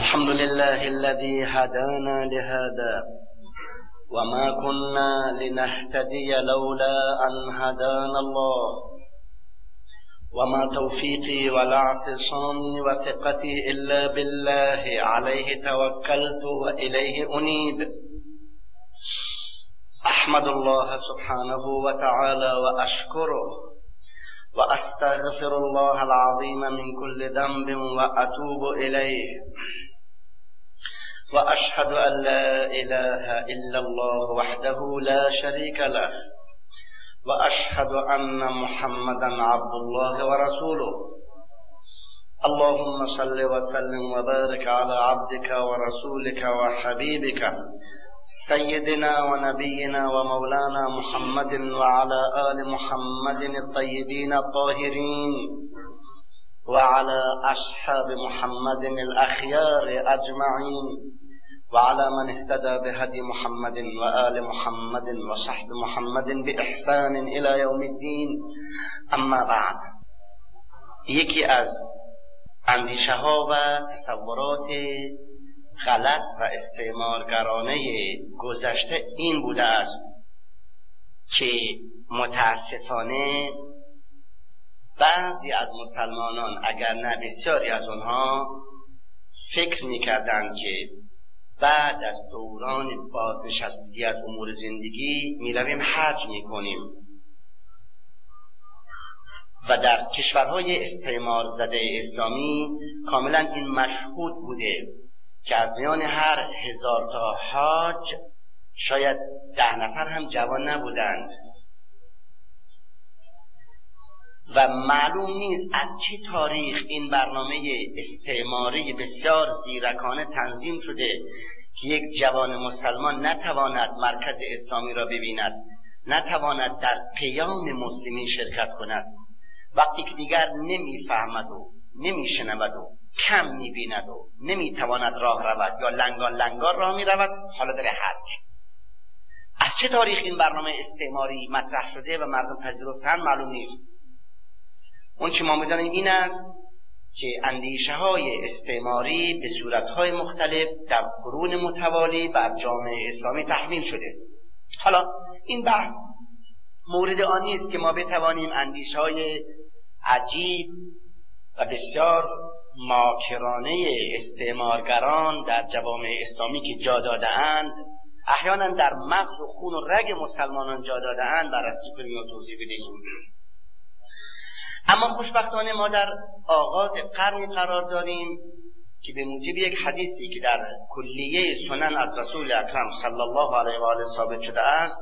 الحمد لله الذي هدانا لهذا وما كنا لنهتدي لولا أن هدانا الله وما توفيقي ولا اعتصامي وثقتي إلا بالله عليه توكلت وإليه أنيب أحمد الله سبحانه وتعالى وأشكره وأستغفر الله العظيم من كل ذنب وأتوب إليه وأشهد أن لا إله إلا الله وحده لا شريك له وأشهد أن محمدا عبد الله ورسوله اللهم صل وسلم وبارك على عبدك ورسولك وحبيبك سيدنا ونبينا ومولانا محمد وعلى آل محمد الطيبين الطاهرين وعلى أصحاب محمد الأخيار أجمعين وعلى من اهتدى بهدي محمد وآل محمد وصحب محمد بإحسان إلى يوم الدين. أما بعد، یکی از اندیشه ها و تصورات غلط و استعمارگرانه گذشته این بوده است که متاسفانه بعضی از مسلمانان، اگر نه بسیاری از آنها، فکر می‌کردند که بعد از دوران بازنشستگی از امور زندگی می‌رویم حج می‌کنیم و در کشورهای استعمار زده اسلامی کاملا این مشهود بوده که از میان هر 1000 تا حاج شاید 10 نفر هم جوان نبودند و معلوم نیست از چه تاریخ این برنامه استعماری بسیار زیرکانه تنظیم شده که یک جوان مسلمان نتواند مرکز اسلامی را ببیند، نتواند در قیام مسلمین شرکت کند، وقتی که دیگر نمیفهمد و نمیشنود و کم میبیند و نمیتواند راه رود یا لنگان لنگان راه میرود، حالا داره حج. از چه تاریخ این برنامه استعماری مطرح شده و مردم پذیرفتن معلوم نیست. اون چه ما میدانیم این است که اندیشه های استعماری به صورت های مختلف در قرون متوالی بر جامعه اسلامی تحمیل شده. حالا این بحث مورد آن نیست که ما بتوانیم اندیشه های عجیب و بسیار ماکرانه استعمارگران در جوامع اسلامی که جا داده‌اند، احیانا در مغز و خون و رگ مسلمانان جا داده‌اند، بررسی کنیم و توضیح بدهیم. اما خوشبختانه ما در آغاز قرنی قرار داریم که به موجب یک حدیثی که در کلیه سنن از رسول اکرم صلی الله علیه و آله ثابت شده است،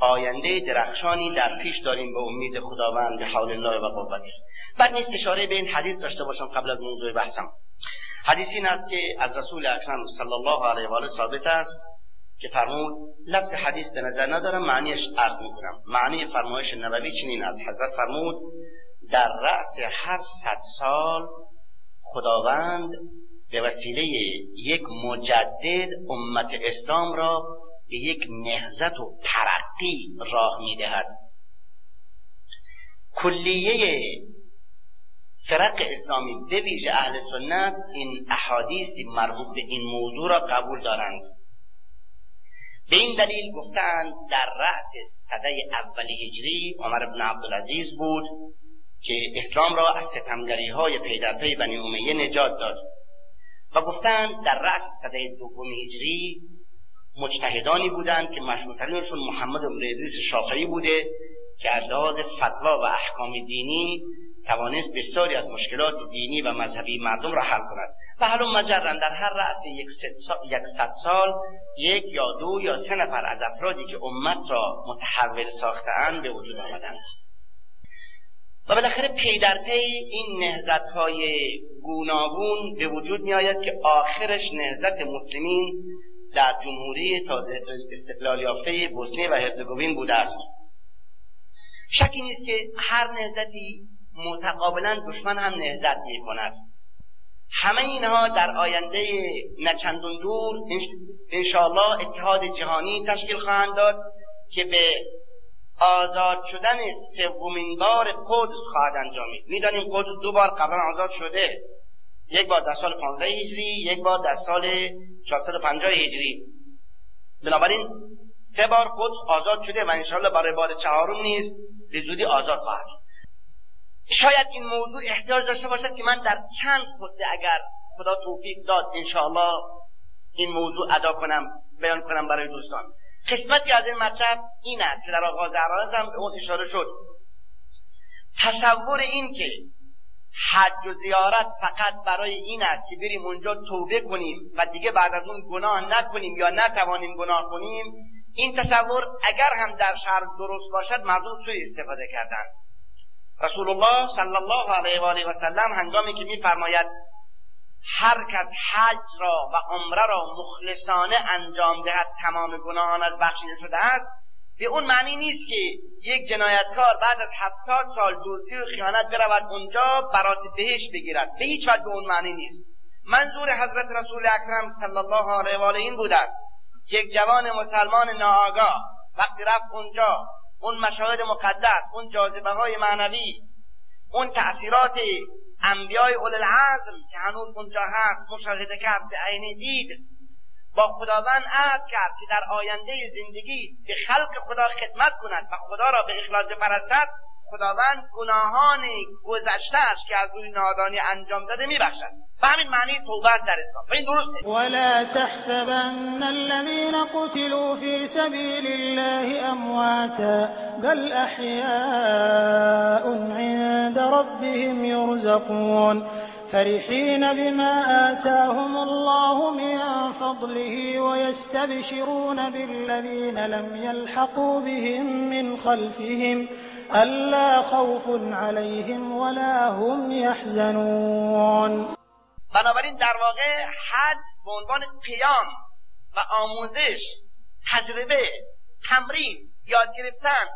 آینده درخشانی در پیش داریم به امید خداوند به حول الله و قوته. بعد نیست اشاره به این حدیث داشته باشم قبل از موضوع بحثم. حدیث این است که از رسول اکرم صلی الله علیه و آله ثابت است که فرمود، لفظ حدیث به نظر ندارم معنیش عرض میکنم، معنی فرمایش نبوی چنین است، حضرت فرمود در رأس هر 100 سال خداوند به وسیله یک مجدد امت اسلام را به یک نهضت و ترقی راه میدهد. کلیه فرق اسلامی به ویژه اهل سنت این احادیثی مربوط به این موضوع را قبول دارند. به این دلیل گفتند در رأس سده اول هجری عمر بن عبدالعزیز بود که اسلام را از ستمگری‌های پی در پی بنی امیه نجات داد و گفتند در رأس سده دوم هجری مجتهدانی بودند که مشهورترینشون محمد بن ادریس شافعی بوده که از لحاظ فتوا و احکام دینی توانست بسیاری از مشکلات دینی و مذهبی مردم را حل کند و حالا مجرد در هر رأس 100 سال یک یا 2 یا 3 نفر از افرادی که امت را متحول ساخته‌اند به وجود آمدند و بالاخره پی در پی این نهضت‌های گوناگون به وجود می‌آید که آخرش نهضت مسلمین در جمهوری تازه استقلال یافته بوسنی و هرزگوین بوده است. شکی نیست که هر نهضتی متقابلا دشمن هم نهضت می‌کند. همه اینها در آینده نه چندان دور انشاءالله اتحاد جهانی تشکیل خواهند داد که به آزاد شدن 3مین بار قدس خواهد انجامید. می‌دانیم قدس 2 بار قبلا آزاد شده، یک بار در سال 15 هجری، یک بار در سال 450 هجری. بنابراین سه بار قدس آزاد شده و انشاءالله برای بار چهارم نیز به زودی آزاد خواهد. شاید این موضوع احتیاج داشته باشد که من در چند خطبه اگر خدا توفیق داد انشاءالله این موضوع ادا کنم، بیان کنم برای دوستان. قسمتی از این مطلب این است که در آغاز عرض هم به اون اشاره شد. تصور این که حج و زیارت فقط برای این است که بریم اونجا توبه کنیم و دیگه بعد از اون گناه نکنیم یا نتوانیم گناه کنیم، این تصور اگر هم در شرع درست باشد مردم سوء استفاده کردند. رسول الله صلی الله علیه و آله و سلم هنگامی که می‌فرماید هر کس حج را و عمره را مخلصانه انجام دهد تمام گناهان از بخشیده شده است، به اون معنی نیست که یک جنایتکار بعد از 70 سال دزدی و خیانت برود اونجا برات بهش بگیرد، به هیچ وجه به اون معنی نیست. منظور حضرت رسول اکرم صلی الله علیه و آله این بود که یک جوان مسلمان ناآگاه وقتی رفت اونجا، اون مشاهد مقدس، اون جاذبه های معنوی، اون تأثیرات انبیای اولوالعزم که هنوز اونجا هست مشاهده کرد، به عینه دید، با خداوند عهد کرد که در آینده زندگی به خلق خدا خدمت کند و خدا را به اخلاص بپرستد، خداوند گناهان گذشته‌اش که از روی نادانی انجام داده میبخشد. به همین معنی توبه در اسلام. این درسته. ولا تحسبن الذين قتلوا في سبيل الله امواتا بل احياء عند ربهم يرزقون فرحين بما آتاهم الله من فضله ويستبشرون بالذين لم يلحقوا بهم من خلفهم ألا خوف عليهم ولا هم يحزنون. بنابراین در واقع حج به عنوان قیام و آموزش، تجربه، تمرین، یاد گرفتن،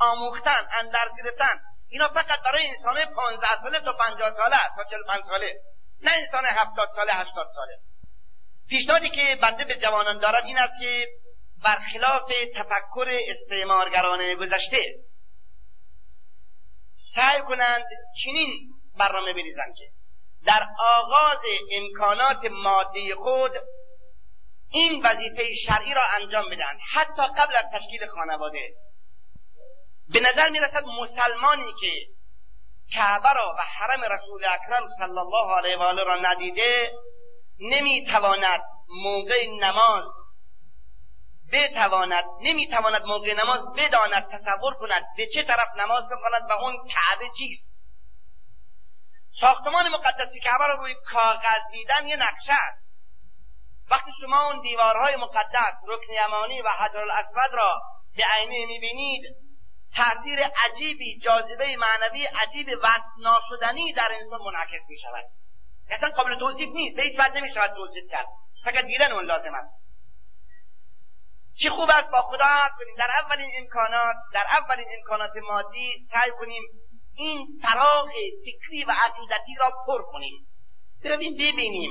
آموختن، اندر گرفتن، اینا فقط برای انسان 15 ساله تا 50 ساله تا 45 ساله، نه انسان 70 ساله 80 ساله. پیشنهادی که بنده به جوانان دارم این است که برخلاف تفکر استعمارگران گذشته سعی کنند چنین برنامه بریزند که در آغاز امکانات مادی خود این وظیفه شرعی را انجام بدهند، حتی قبل از تشکیل خانواده. به نظر می رسد مسلمانی که کعبه را و حرم رسول اکرم صلی الله علیه و آله را ندیده نمی تواند موقع نماز بداند، تصور کند به چه طرف نماز بخواند و اون کعبه چیست. ساختمان مقدسی کعبه را روی کاغذ دیدن یه نقشه است. وقتی شما اون دیوارهای مقدس، رکن یمانی و حجرالاسود را به عینه می بینید، تأثیر عجیبی، جاذبه معنوی عجیب وصف ناشدنی در انسان منعکس می شود. اصلا قابل توصیف نیست، به هیچ وجه نمی شود توصیف کرد، فقط دیدن اون لازم است. چه خوب است با خدا عهد کنیم در اولین امکانات، مادی سعی کنیم این فراغ فکری و عقیدتی را پر کنیم. برویم ببینیم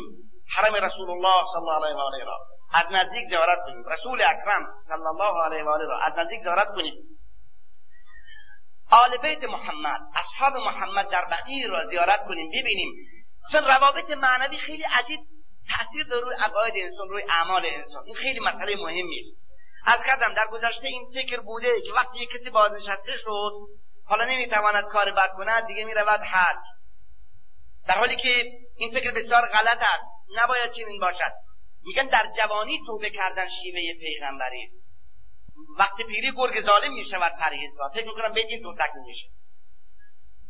حرم رسول الله صلی الله علیه و آله را از نزدیک زیارت کنیم، رسول اکرم صلی الله علیه و آله را از نزدیک زیارت کنیم، آل بیت محمد، اصحاب محمد در بقیع را زیارت کنیم، ببینیم. چون روابط معنوی خیلی عجیب تأثیر داره روی عقاید انسان، روی اعمال انسان. این خیلی مسئله مهمی است. از قدم در گذشته این فکر بوده که وقتی یک کسی بازنشسته شد، حالا نمیتواند کار بد کند، دیگه میرود حج، در حالی که این فکر بسیار غلط است، نباید چنین باشد. میگن در جوانی توبه کردن شیوه پیغمبری، وقتی پیری گرگ ظالم میشود پرهیزگار. فکر میکنم بیت این توضیح میشه.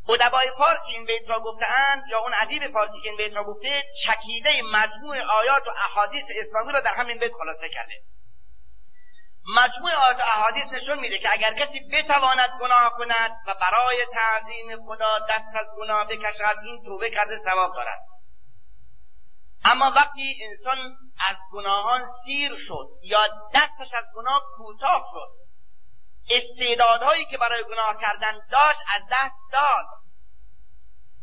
ادبای فارس این بیت را گفتهاند، یا اون ادیب فارسی که این بیت را گفته، چکیده مجموع آیات و احادیث اسلامی را در همین بیت خلاصه کرده. مجموع آیات و احادیث نشون میده که اگر کسی بتواند گناه کند و برای تعظیم خدا دست از گناه بکشد، این توبه کرده ثواب دارد. اما وقتی انسان از گناهان سیر شد یا دستش از گناه کوتاه شد، استعدادهایی که برای گناه کردن داشت از دست داد،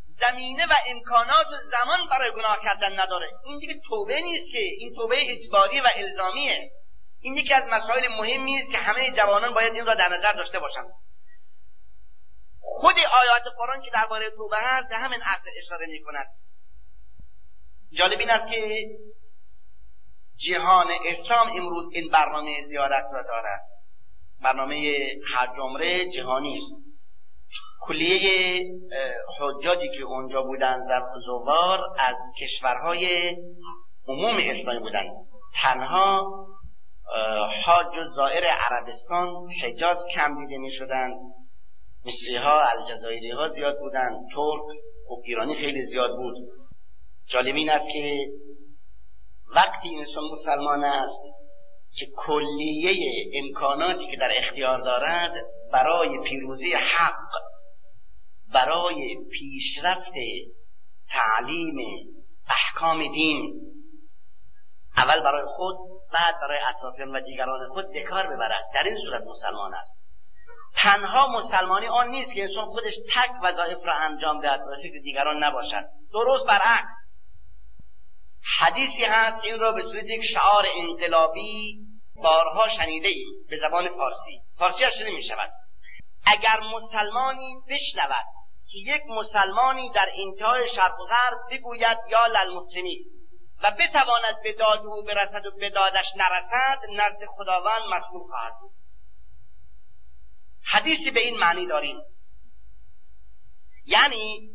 زمینه و امکانات و زمان برای گناه کردن نداره، این دیگه توبه نیست که، این توبه اجباری و الزامیه. این یکی از مسائل مهمی است که همه جوانان باید این را در نظر داشته باشند. خود آیات قرآن که درباره توبه هست همین اصل اشاره می‌کند. جالب این است که جهان اسلام امروز این برنامه زیارت را دارد. برنامه حج عمره جهانی است. کلیه حجاجی که اونجا بودند در زوار از کشورهای عموم اسلامی بودند. تنها حاج و زائر عربستان، حجاز کم دیده می شدند. مصری ها، الجزایری ها زیاد بودند. ترک و ایرانی خیلی زیاد بود. جالب این است که وقتی انسان مسلمان است که کلیه امکاناتی که در اختیار دارد برای پیروزی حق، برای پیشرفت تعلیم احکام دین، اول برای خود بعد برای اطرافیان و دیگران خود به کار ببرد، در این صورت مسلمان است. تنها مسلمانی آن نیست که انسان خودش تک وظایف را انجام دهد و فکر دیگران نباشد. درست برعکس. حدیثی هست این را به صورت یک شعار انقلابی بارها شنیده ایم به زبان فارسی ها شنیده می شود. اگر مسلمانی بشنود که یک مسلمانی در انتهای شرق و غرب بگوید یا للمسلمین و بتواند به داد او برسد و به دادش نرسد، نزد خداوند مظلوم خواهد بود. حدیثی به این معنی داریم. یعنی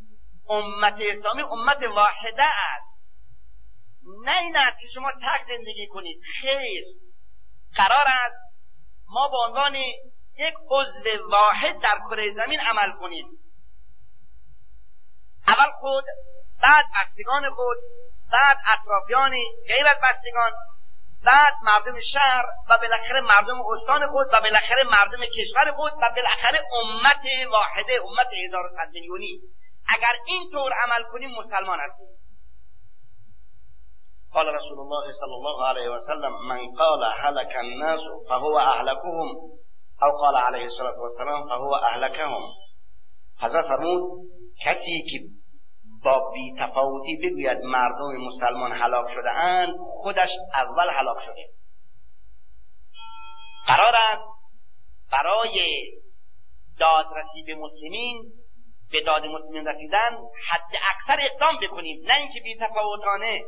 امت اسلامی امت واحده است. نه این است که شما تک زندگی کنید. خیر، قرار است ما به عنوان یک عضو واحد در کره زمین عمل کنیم. اول خود، بعد بستگان خود، بعد اطرافیان غیر از بستگان، بعد مردم شهر و بالاخره مردم استان خود و بالاخره مردم کشور خود و بالاخره امت واحده، امت 1,000 میلیونی. اگر اینطور عمل کنیم مسلمان هستیم. قال رسول الله صلی الله علیه و سلم: من قال هلك الناس فهو اهلكهم، او قال علیه الصلاه و السلام فهو اهلكهم. حضرت فرمود کسی که با بی تفاوتی بگوید مردم مسلمان هلاک شده اند، خودش اول هلاک شده. قرار است برای دادرسی به مسلمین، به داد مسلمین رسیدن، حد اکثر اقدام بکنیم. نه اینکه بی تفاوتانه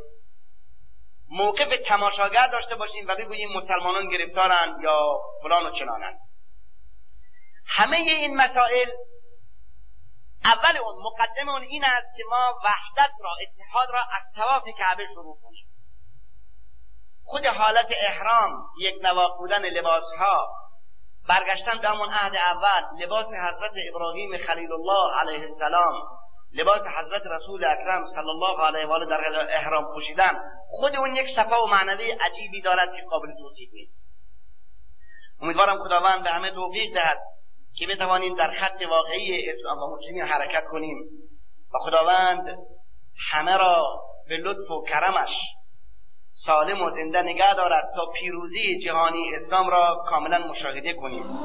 موقف تماشاگر داشته باشیم و بگوییم مسلمانان گرفتارند یا فلان و چنانند. همه این مسائل اول اون مقدمه اون این است که ما وحدت را، اتحاد را از طواف کعبه شروع کنیم. خود حالت احرام، یک نواق بودن لباسها، برگشتن به همون عهد اول، لباس حضرت ابراهیم خلیل الله علیه السلام، لباس حضرت رسول اکرم صلی الله علیه و آله در احرام پوشیدن، خود اون یک صفا و معنوی عجیبی دارد که قابل توصیف نیست. امیدوارم خداوند به همه توفیق دهد که بتوانیم در خط واقعی اسلام و مسلمین حرکت کنیم و خداوند همه را به لطف و کرمش سالم و زنده نگه دارد تا پیروزی جهانی اسلام را کاملا مشاهده کنیم.